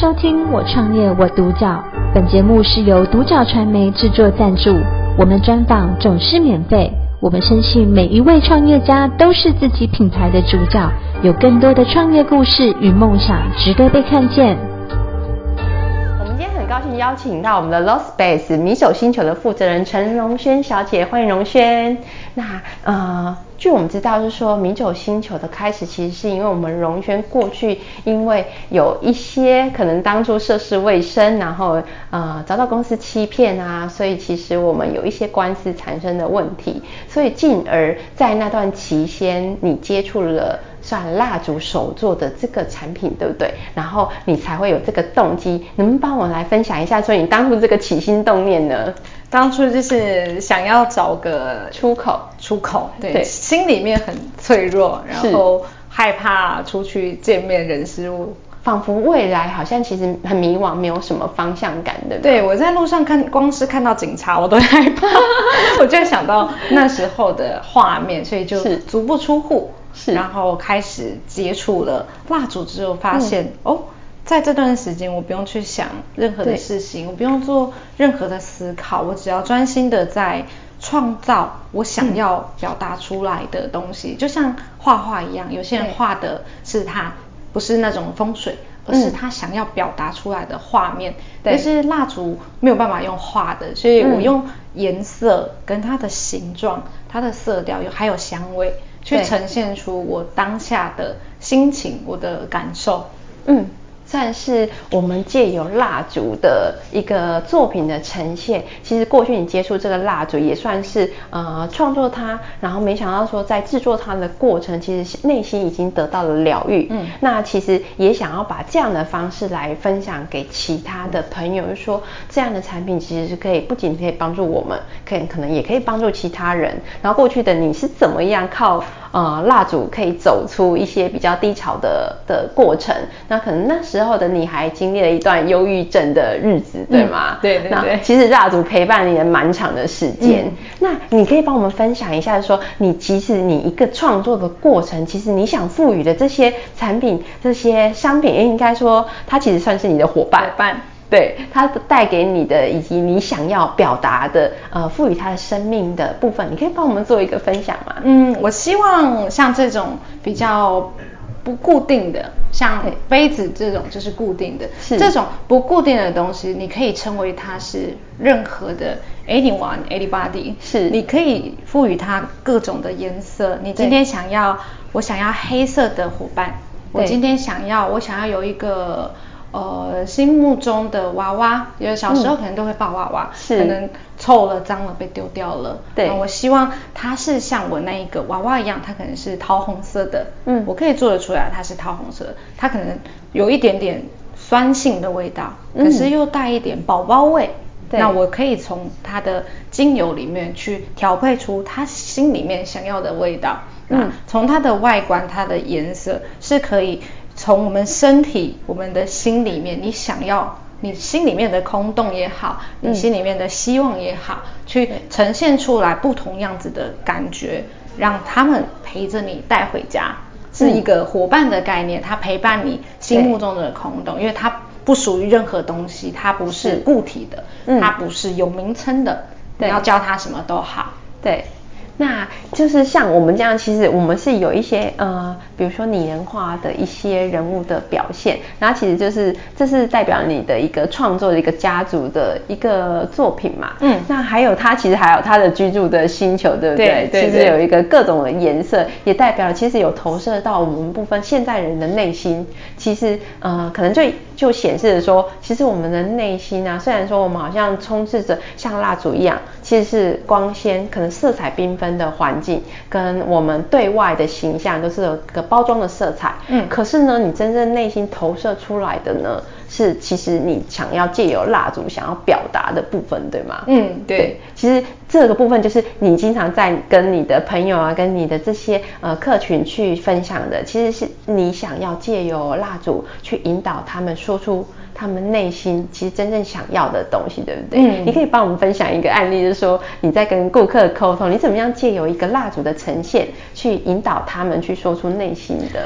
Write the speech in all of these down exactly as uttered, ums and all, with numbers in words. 收听我创业我独角，本节目是由独角传媒制作赞助，我们专访总是免费，我们相信每一位创业家都是自己品牌的主角，有更多的创业故事与梦想值得被看见。我们今天很高兴邀请到我们的 Lost Space 米手星球的负责人陈蓉萱小姐，欢迎蓉萱。那呃据我们知道，就是说米酒星球的开始，其实是因为我们蓉萱过去因为有一些可能当初涉世未深，然后呃遭到公司欺骗啊，所以其实我们有一些官司产生的问题，所以进而在那段期间，你接触了算蜡烛手做的这个产品，对不对？然后你才会有这个动机，能不能帮我来分享一下，所以你当初这个起心动念呢？当初就是想要找个出口，出口 对, 对，心里面很脆弱，然后害怕出去见面人事物，仿佛未来好像其实很迷惘，没有什么方向感的。对，我在路上看，光是看到警察我都害怕，我就想到那时候的画面，所以就足不出户，是，然后开始接触了蜡烛之后，发现、嗯、哦。在这段时间我不用去想任何的事情，我不用做任何的思考，我只要专心的在创造我想要表达出来的东西、嗯、就像画画一样，有些人画的是他不是那种风水，而是他想要表达出来的画面、嗯、但是蜡烛没有办法用画的，所以我用颜色跟它的形状、它的色调还有香味去呈现出我当下的心情，我的感受。嗯，算是我们借由蜡烛的一个作品的呈现。其实过去你接触这个蜡烛也算是呃创作它，然后没想到说在制作它的过程，其实内心已经得到了疗愈。嗯，那其实也想要把这样的方式来分享给其他的朋友，就是说这样的产品其实是可以不仅可以帮助我们，可以可能也可以帮助其他人。然后过去的你是怎么样靠呃蜡烛可以走出一些比较低潮的的过程？那可能那时之后的你还经历了一段忧郁症的日子，对吗？嗯、对对对。那其实蜡烛陪伴你的蛮长的时间、嗯。那你可以帮我们分享一下说，你其实你一个创作的过程，其实你想赋予的这些产品、这些商品，应该说它其实算是你的伙伴。伙伴。对，它带给你的以及你想要表达的，呃，赋予它的生命的部分，你可以帮我们做一个分享吗？嗯，我希望像这种比较不固定的，像杯子这种就是固定的，这种不固定的东西你可以称为它是任何的 anyone anybody， 是，你可以赋予它各种的颜色。你今天想要，我想要黑色的伙伴，我今天想要我想要有一个呃心目中的娃娃，因为小时候可能都会抱娃娃、嗯、可能臭了脏了被丢掉了，对、嗯、我希望它是像我那一个娃娃一样，它可能是桃红色的，嗯，我可以做得出来它是桃红色的，它可能有一点点酸性的味道、嗯、可是又带一点宝宝味，对，那我可以从它的精油里面去调配出它心里面想要的味道。嗯，从它的外观，它的颜色是可以从我们身体，我们的心里面，你想要你心里面的空洞也好，你心里面的希望也好、嗯、去呈现出来不同样子的感觉，让他们陪着你带回家、嗯、是一个伙伴的概念，它陪伴你心目中的空洞，因为它不属于任何东西，它不是固体的、嗯、它不是有名称的，你要叫它什么都好。对，那就是像我们这样，其实我们是有一些呃比如说拟人化的一些人物的表现，然后其实就是这是代表你的一个创作的一个家族的一个作品嘛。嗯，那还有它其实还有它的居住的星球，对不对？ 对, 对, 对，其实有一个各种的颜色，也代表其实有投射到我们部分现代人的内心。其实呃可能就就显示着说，其实我们的内心啊，虽然说我们好像充斥着像蜡烛一样，其实是光鲜可能色彩缤纷的环境，跟我们对外的形象都是有个包装的色彩。嗯，可是呢，你真正内心投射出来的呢，是其实你想要借由蜡烛想要表达的部分，对吗？嗯，对，对。其实这个部分就是你经常在跟你的朋友啊，跟你的这些呃客群去分享的，其实是你想要借由蜡烛去引导他们说出他们内心其实真正想要的东西，对不对？嗯，你可以帮我们分享一个案例，就是说你在跟顾客沟通，你怎么样借由一个蜡烛的呈现去引导他们去说出内心的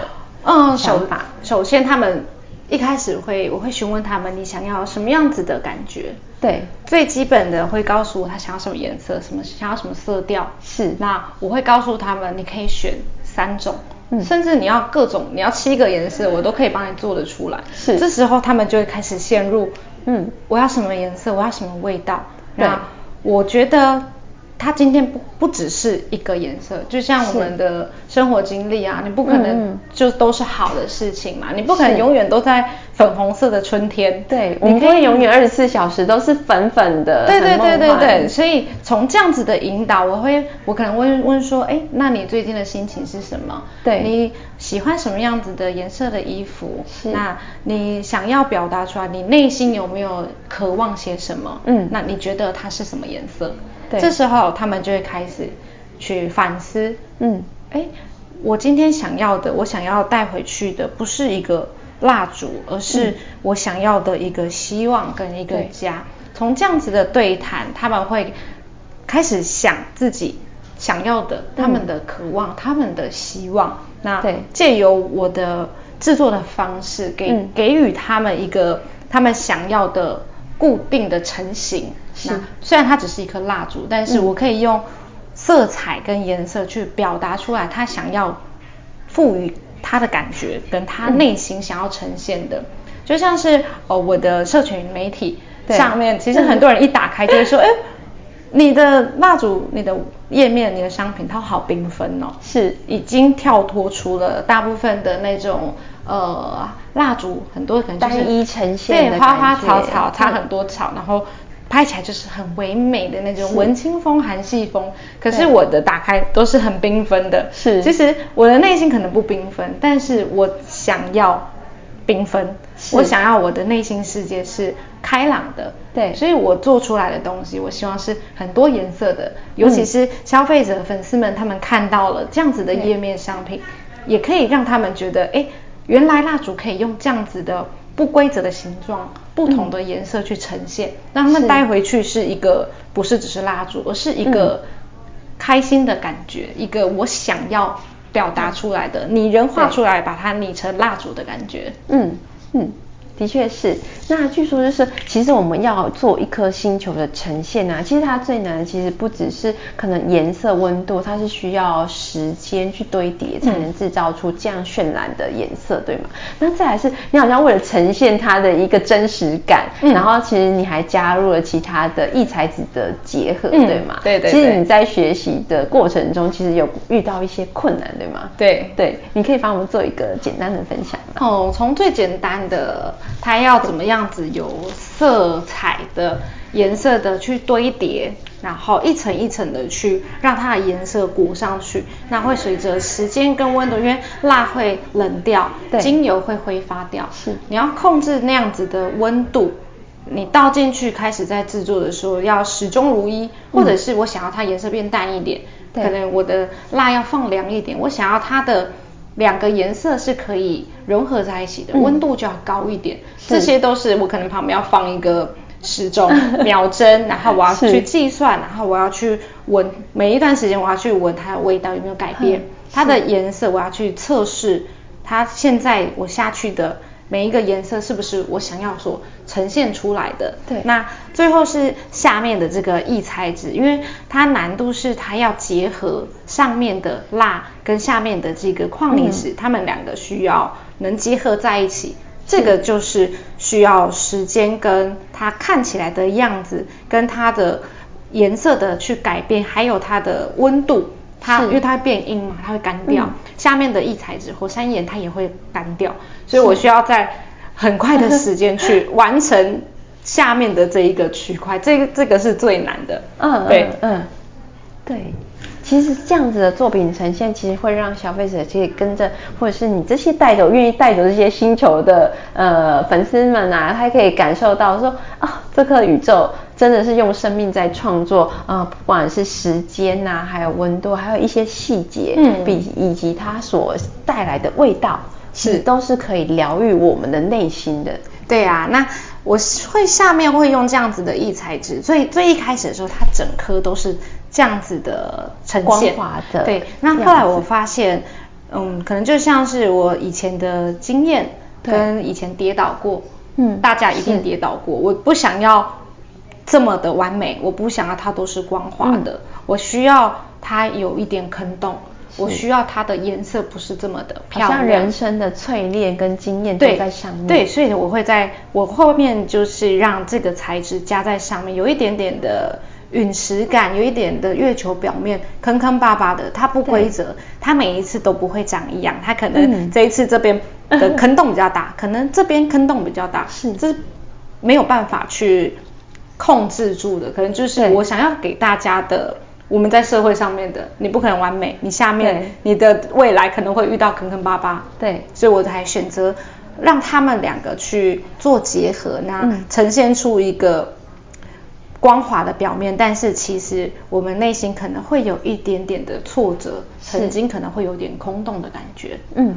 想法？嗯，首首先他们一开始会我会询问他们你想要什么样子的感觉，对，最基本的会告诉我他想要什么颜色，什么想要什么色调，是。那我会告诉他们你可以选三种，嗯、甚至你要各种你要七个颜色我都可以帮你做得出来，是。这时候他们就会开始陷入嗯我要什么颜色，我要什么味道，对。那我觉得它今天不不只是一个颜色，就像我们的生活经历啊，你不可能就都是好的事情嘛，嗯、你不可能永远都在粉红色的春天，对，我们不会永远二十四小时都是粉粉的，对对对对对。所以从这样子的引导，我会我可能问问说，哎，那你最近的心情是什么？对，你喜欢什么样子的颜色的衣服？那你想要表达出来，你内心有没有渴望些什么？嗯，那你觉得它是什么颜色？这时候他们就会开始去反思，嗯，哎，我今天想要的，我想要带回去的不是一个蜡烛，而是我想要的一个希望跟一个家。从这样子的对谈，他们会开始想自己想要的，他们的渴望，嗯、他们的希望。那借由我的制作的方式给，给、嗯、给予他们一个他们想要的固定的成型。那虽然它只是一颗蜡烛，但是我可以用色彩跟颜色去表达出来他想要赋予他的感觉跟他内心想要呈现的，嗯、就像是哦我的社群媒体上面其实很多人一打开就会说哎你的蜡烛，你的页面，你的商品它好缤纷哦，是已经跳脱出了大部分的那种呃蜡烛，很多可能就是单一呈现的，对，花花草草插很多草，然后拍起来就是很唯美的那种文青风、韩系风，可是我的打开都是很缤纷的。是，其实我的内心可能不缤纷，但是我想要缤纷，我想要我的内心世界是开朗的。对，所以我做出来的东西，我希望是很多颜色的，尤其是消费者、嗯、粉丝们，他们看到了这样子的页面商品，也可以让他们觉得，哎，原来蜡烛可以用这样子的不规则的形状、不同的颜色去呈现，嗯、让他们带回去是一个不是只是蜡烛，而是一个开心的感觉，嗯、一个我想要表达出来的，拟人化出来，把它拟成蜡烛的感觉。嗯嗯，的确是。那据说就是，其实我们要做一颗星球的呈现啊，其实它最难的其实不只是可能颜色、温度，它是需要时间去堆叠才能制造出这样绚烂的颜色，嗯、对吗？那再来是，你好像为了呈现它的一个真实感，嗯、然后其实你还加入了其他的异材质的结合，嗯、对吗？对对对。其实你在学习的过程中，其实有遇到一些困难，对吗？对对，你可以帮我们做一个简单的分享吗？哦，从最简单的。它要怎么样子有色彩的颜色的去堆叠，然后一层一层的去让它的颜色裹上去，那会随着时间跟温度，因为蜡会冷掉，精油会挥发掉，是你要控制那样子的温度，你倒进去开始在制作的时候要始终如一，嗯、或者是我想要它颜色变淡一点，可能我的蜡要放凉一点，我想要它的两个颜色是可以融合在一起的，嗯、温度就要高一点，这些都是我可能旁边要放一个时钟秒针，然后我要去计算，然后我要去闻，每一段时间我要去闻它的味道有没有改变，嗯、它的颜色我要去测试它现在我下去的每一个颜色是不是我想要所呈现出来的。对，那最后是下面的这个异材质，因为它难度是它要结合上面的蜡跟下面的这个矿力石，嗯、它们两个需要能结合在一起，这个就是需要时间跟它看起来的样子跟它的颜色的去改变，还有它的温度，它因为它会变硬嘛，它会干掉，嗯、下面的异材质火山岩它也会干掉，所以我需要在很快的时间去完成下面的这一个区块，这个这个是最难的。嗯，对，嗯，对。其实这样子的作品呈现，其实会让消费者其实跟着，或者是你这些带走愿意带走这些星球的呃粉丝们啊，他可以感受到说啊，这颗宇宙真的是用生命在创作啊，呃，不管是时间啊，还有温度，还有一些细节，嗯，比以及它所带来的味道，是都是可以疗愈我们的内心的。对啊，那我会下面会用这样子的异材质，所以最一开始的时候，它整颗都是这样子的呈现，光滑的。对，那后来我发现，嗯，可能就像是我以前的经验，跟以前跌倒过，嗯，大家一定跌倒过，我不想要这么的完美，我不想要它都是光滑的，嗯，我需要它有一点坑洞，我需要它的颜色不是这么的漂亮，好像人生的淬炼跟经验都在上面。 对, 对，所以我会在我后面就是让这个材质加在上面，有一点点的陨石感，有一点的月球表面坑坑巴巴的，它不规则，它每一次都不会长一样，它可能这一次这边的坑洞比较大，嗯，可能这边坑洞比较大，是这是没有办法去控制住的，可能就是我想要给大家的，我们在社会上面的，你不可能完美，你下面你的未来可能会遇到坑坑巴巴，对，所以我才选择让他们两个去做结合，那，嗯，呈现出一个光滑的表面，但是其实我们内心可能会有一点点的挫折，曾经可能会有点空洞的感觉。嗯，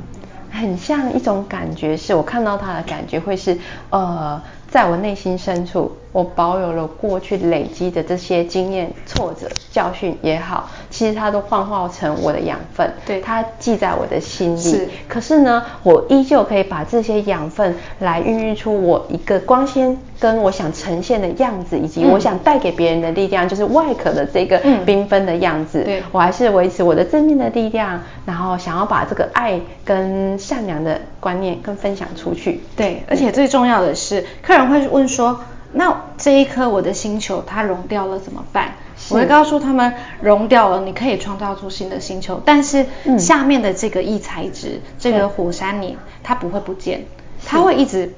很像一种感觉，是我看到它的感觉会是，呃，在我内心深处，我保有了过去累积的这些经验、挫折、教训也好，其实它都幻化成我的养分，对，它记在我的心里。是，可是呢，我依旧可以把这些养分来孕育出我一个光鲜。跟我想呈现的样子，以及我想带给别人的力量，嗯，就是外壳的这个缤纷的样子，嗯，对，我还是维持我的正面的力量，然后想要把这个爱跟善良的观念跟分享出去。对，而且最重要的是，客人会问说，那这一颗我的星球它融掉了怎么办？我会告诉他们，融掉了你可以创造出新的星球，但是下面的这个异材质，嗯，这个火山泥它不会不见，它会一直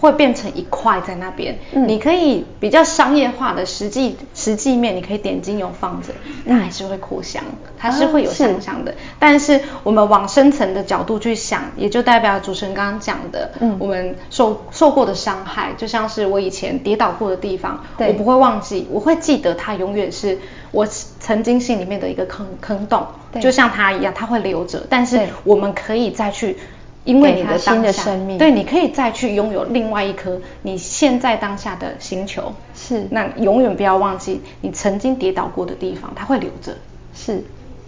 会变成一块在那边，嗯，你可以比较商业化的实际实际面，你可以点精油放着，它还是会扩香，它是会有香香的，啊，是，但是我们往深层的角度去想，也就代表主持人刚刚讲的，嗯，我们受受过的伤害，就像是我以前跌倒过的地方，我不会忘记，我会记得它永远是我曾经心里面的一个坑坑洞，就像它一样，它会留着，但是我们可以再去因为你的当下，对，你可以再去拥有另外一颗你现在当下的星球。是，那永远不要忘记你曾经跌倒过的地方，它会留着。是，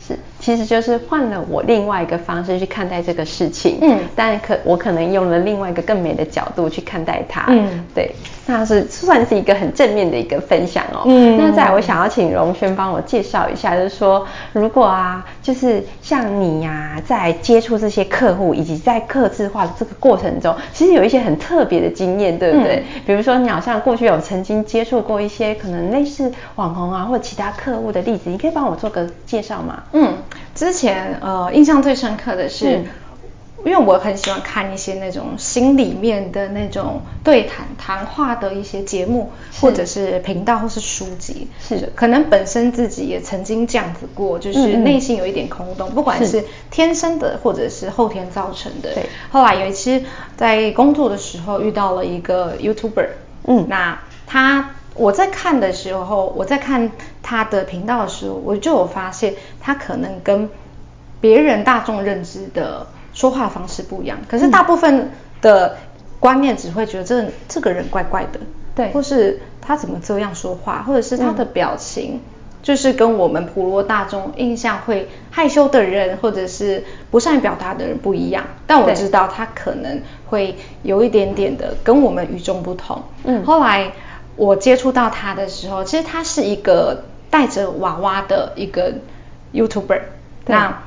是，其实就是换了我另外一个方式去看待这个事情。嗯，但可我可能用了另外一个更美的角度去看待它。嗯，对，那是算是一个很正面的一个分享哦。嗯，那再来我想要请容萱帮我介绍一下，就是说，如果啊，就是像你呀，啊，在接触这些客户以及在客制化的这个过程中，其实有一些很特别的经验，对不对？嗯，比如说你好像过去有曾经接触过一些可能类似网红啊或其他客户的例子，你可以帮我做个介绍吗？嗯，之前呃印象最深刻的是，嗯，因为我很喜欢看一些那种心里面的那种对谈谈话的一些节目，或者是频道或是书籍，是可能本身自己也曾经这样子过，就是内心有一点空洞，嗯嗯，不管是天生的或者是后天造成的。后来有一次在工作的时候遇到了一个 YouTuber， 嗯，那他。我在看的时候，我在看他的频道的时候，我就有发现他可能跟别人大众认知的说话方式不一样，可是大部分的观念只会觉得这、嗯、这个人怪怪的，对，或是他怎么这样说话，或者是他的表情、嗯、就是跟我们普罗大众印象会害羞的人或者是不善于表达的人不一样，但我知道他可能会有一点点的跟我们与众不同。嗯，后来我接触到他的时候，其实他是一个带着娃娃的一个 YouTuber。那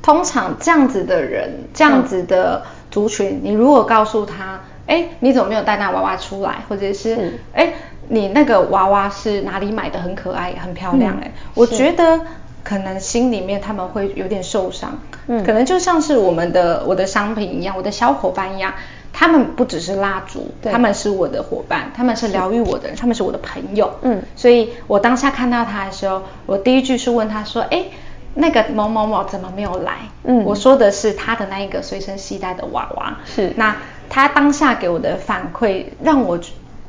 通常这样子的人，这样子的族群，嗯、你如果告诉他，哎，你怎么没有带那娃娃出来？或者是，哎，你那个娃娃是哪里买的？很可爱，很漂亮、欸。哎、嗯，我觉得可能心里面他们会有点受伤。嗯，可能就像是我们的我的商品一样，我的小伙伴一样。他们不只是蜡烛，他们是我的伙伴，他们是疗愈我的人，他们是我的朋友。嗯，所以我当下看到他的时候，我第一句是问他说，哎，那个某某某怎么没有来？嗯，我说的是他的那一个随身携带的娃娃。是，那他当下给我的反馈让我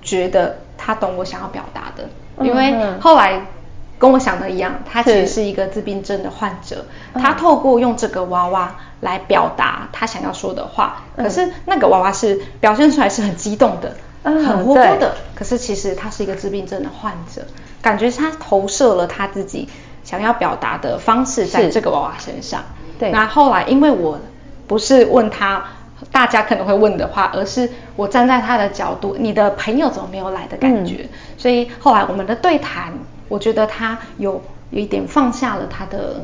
觉得他懂我想要表达的，嗯、因为后来跟我想的一样，他其实是一个自闭症的患者，他透过用这个娃娃来表达他想要说的话、嗯、可是那个娃娃是表现出来是很激动的、嗯、很活泼的，可是其实他是一个自闭症的患者，感觉他投射了他自己想要表达的方式在这个娃娃身上。对，那后来因为我不是问他大家可能会问的话，而是我站在他的角度，你的朋友怎么没有来的感觉、嗯、所以后来我们的对谈，我觉得他有有一点放下了他的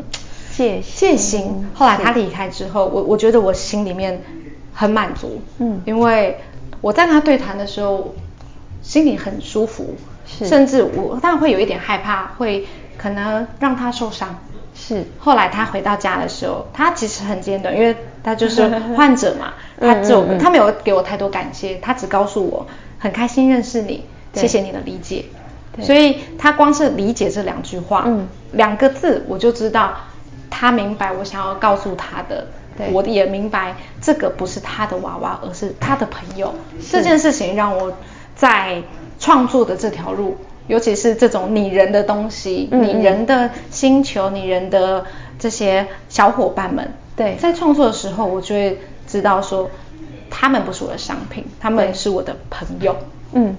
戒戒心。后来他离开之后，我我觉得我心里面很满足，嗯，因为我在他对谈的时候心里很舒服，是，甚至我当然会有一点害怕，会可能让他受伤。是，后来他回到家的时候，他其实很简短，因为他就是患者嘛，他只有嗯嗯嗯他没有给我太多感谢，他只告诉我很开心认识你，谢谢你的理解。所以他光是理解这两句话、嗯、两个字，我就知道他明白我想要告诉他的，我也明白这个不是他的娃娃，而是他的朋友。这件事情让我在创作的这条路，尤其是这种拟人的东西、嗯、拟人的星球、拟人的这些小伙伴们，对，在创作的时候我就会知道说他们不是我的商品，他们是我的朋友。嗯，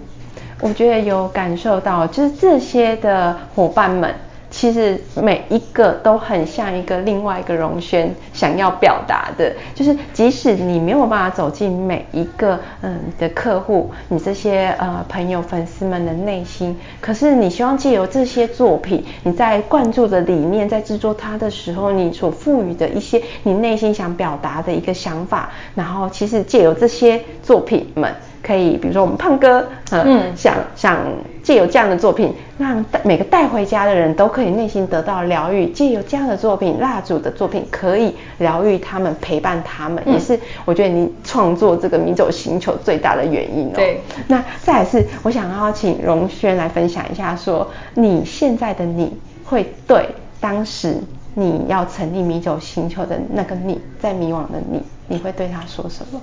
我觉得有感受到，就是这些的伙伴们其实每一个都很像一个另外一个容萱想要表达的，就是即使你没有办法走进每一个嗯的客户，你这些呃朋友粉丝们的内心，可是你希望借由这些作品，你在灌注的理念，在制作它的时候，你所赋予的一些你内心想表达的一个想法，然后其实借由这些作品们可以，比如说我们胖哥，呃、嗯，想想借由这样的作品，让每个带回家的人都可以内心得到疗愈。借由这样的作品，蜡烛的作品可以疗愈他们，陪伴他们，嗯、也是我觉得你创作这个迷走星球最大的原因哦。对。那再来是，我想要请容萱来分享一下说，说你现在的你会对当时你要成立迷走星球的那个你，在迷惘的你，你会对他说什么？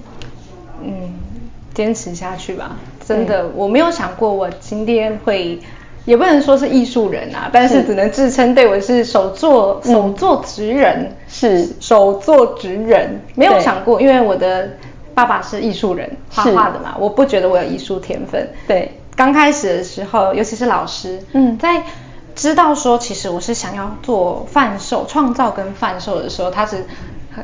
嗯。坚持下去吧，真的，我没有想过我今天会，也不能说是艺术人啊，但是只能自称对我是手作、嗯、手作职人，是手作职人，没有想过，因为我的爸爸是艺术人，画画的嘛，我不觉得我有艺术天分。对，刚开始的时候，尤其是老师，嗯，在知道说其实我是想要做贩售、创造跟贩售的时候，他只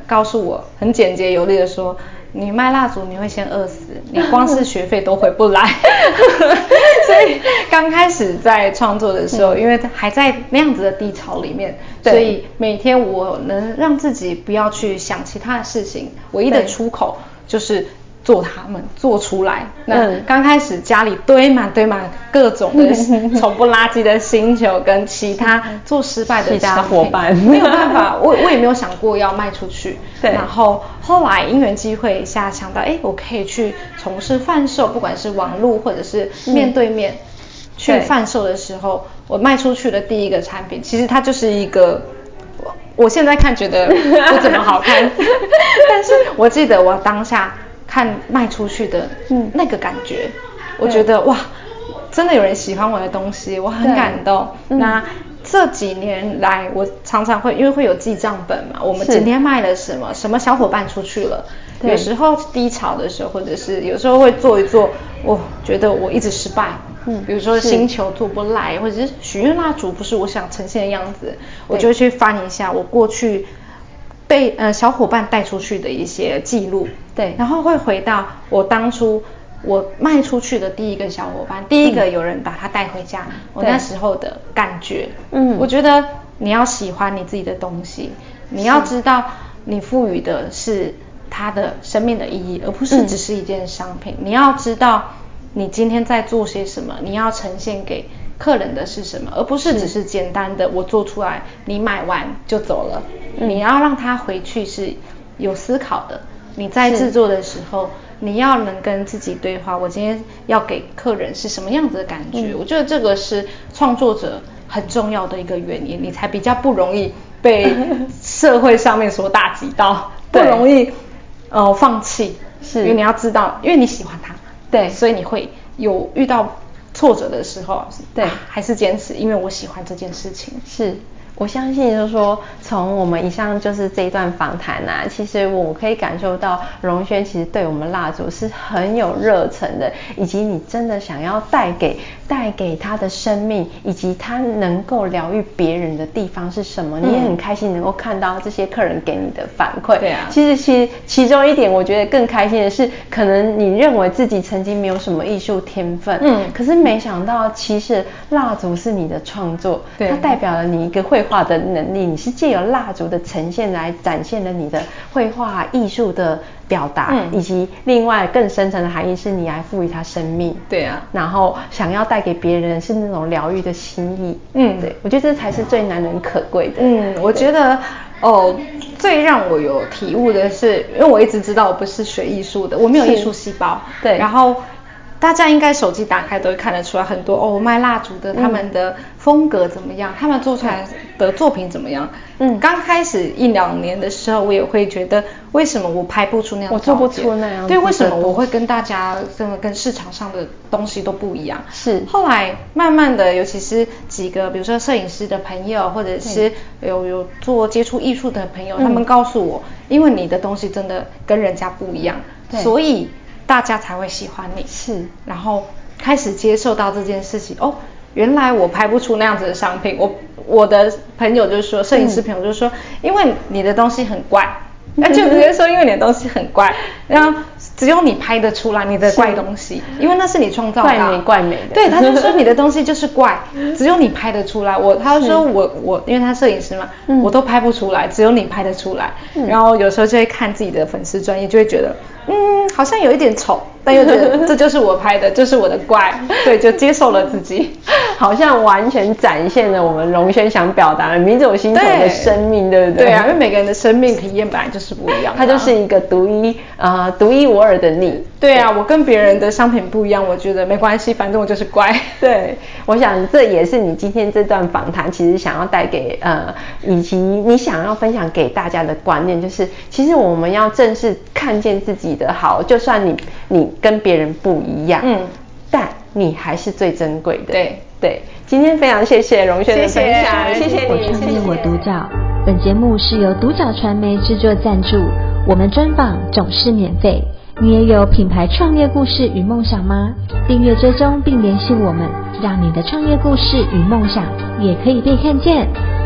告诉我很简洁有力的说。你卖蜡烛你会先饿死，你光是学费都回不来所以刚开始在创作的时候、嗯、因为还在那样子的低潮里面，所以每天我能让自己不要去想其他的事情，唯一的出口就是做他们做出来。那刚开始家里堆满堆满各种的丑不拉几的星球跟其他做失败的其他伙伴，没有办法，我我也没有想过要卖出去。对，然后后来因缘机会下想到，哎，我可以去从事贩售，不管是网络或者是面对面、嗯、去贩售的时候，我卖出去的第一个产品，其实它就是一个。我现在看觉得不怎么好看，但是我记得我当下。看卖出去的那个感觉、嗯、我觉得哇，真的有人喜欢我的东西，我很感动、嗯、那这几年来我常常会因为会有记账本嘛，我们今天卖了什么，什么小伙伴出去了，有时候低潮的时候，或者是有时候会做一做，我觉得我一直失败，嗯，比如说星球做不来，或者是许愿蜡烛不是我想呈现的样子，我就会去翻一下我过去被呃小伙伴带出去的一些记录，对，然后会回到我当初我卖出去的第一个小伙伴，第一个有人把他带回家，嗯、我那时候的感觉，嗯，我觉得你要喜欢你自己的东西，你要知道你赋予的是它的生命的意义，而不是只是一件商品。嗯、你要知道你今天在做些什么，你要呈现给。客人的是什么，而不是只是简单的我做出来你买完就走了、嗯、你要让他回去是有思考的，你在制作的时候你要能跟自己对话，我今天要给客人是什么样子的感觉、嗯、我觉得这个是创作者很重要的一个原因，你才比较不容易被社会上面所打击到不容易呃放弃，是因为你要知道因为你喜欢他，对，所以你会有遇到挫折的时候，对、啊，还是坚持，因为我喜欢这件事情。是，我相信就是说从我们以上就是这一段访谈啊，其实我可以感受到蓉瑄其实对我们蜡烛是很有热忱的，以及你真的想要带给带给他的生命，以及他能够疗愈别人的地方是什么、嗯、你也很开心能够看到这些客人给你的反馈。对啊，其实其其中一点我觉得更开心的是，可能你认为自己曾经没有什么艺术天分，嗯，可是没想到其实蜡烛是你的创作，对，它代表了你一个绘画的能力，你是借由蜡烛的呈现来展现了你的绘画艺术的表达、嗯、以及另外更深层的含义是你来赋予它生命。对啊，然后想要带给别人是那种疗愈的心意。嗯，对，我觉得这才是最难能可贵的。嗯，我觉得哦，最让我有体悟的是，因为我一直知道我不是学艺术的，我没有艺术细胞。对，然后大家应该手机打开都会看得出来很多哦，卖蜡烛的他们的风格怎么样、嗯、他们做出来的作品怎么样。嗯，刚开始一两年的时候我也会觉得，为什么我拍不出那样的，我做不出那样的。对，为什么我会跟大家真的跟市场上的东西都不一样。是，后来慢慢的，尤其是几个比如说摄影师的朋友，或者是有有做接触艺术的朋友、嗯、他们告诉我，因为你的东西真的跟人家不一样，所以大家才会喜欢你。是，然后开始接受到这件事情，哦，原来我拍不出那样子的商品。我我的朋友就说，摄影师朋友就说、嗯、因为你的东西很怪，那、嗯、就直接说因为你的东西很怪，然后只有你拍得出来你的怪东西，因为那是你创造的、啊、怪美怪美的。对，他就说你的东西就是怪，只有你拍得出来。我他就说我我因为他摄影师嘛、嗯、我都拍不出来，只有你拍得出来、嗯、然后有时候就会看自己的粉丝专页，就会觉得嗯好像有一点丑，但又觉得这就是我拍的，就是我的怪。对，就接受了自己，好像完全展现了我们蓉瑄想表达的迷走星辰的生命。 对, 对不对？对啊，因为每个人的生命体验本来就是不一样、啊、它就是一个独一呃独一无二的你。对啊，对，我跟别人的商品不一样，我觉得没关系，反正我就是怪。对，我想这也是你今天这段访谈其实想要带给呃以及你想要分享给大家的观念，就是其实我们要正视看见自己的好，就算你你跟别人不一样，嗯，但你还是最珍贵的。对对，今天非常谢谢蓉瑄的分享，谢谢你。我创业我独角，本节目是由独角传媒制作赞助，我们专访总是免费。你也有品牌创业故事与梦想吗？订阅追踪并联系我们，让你的创业故事与梦想也可以被看见。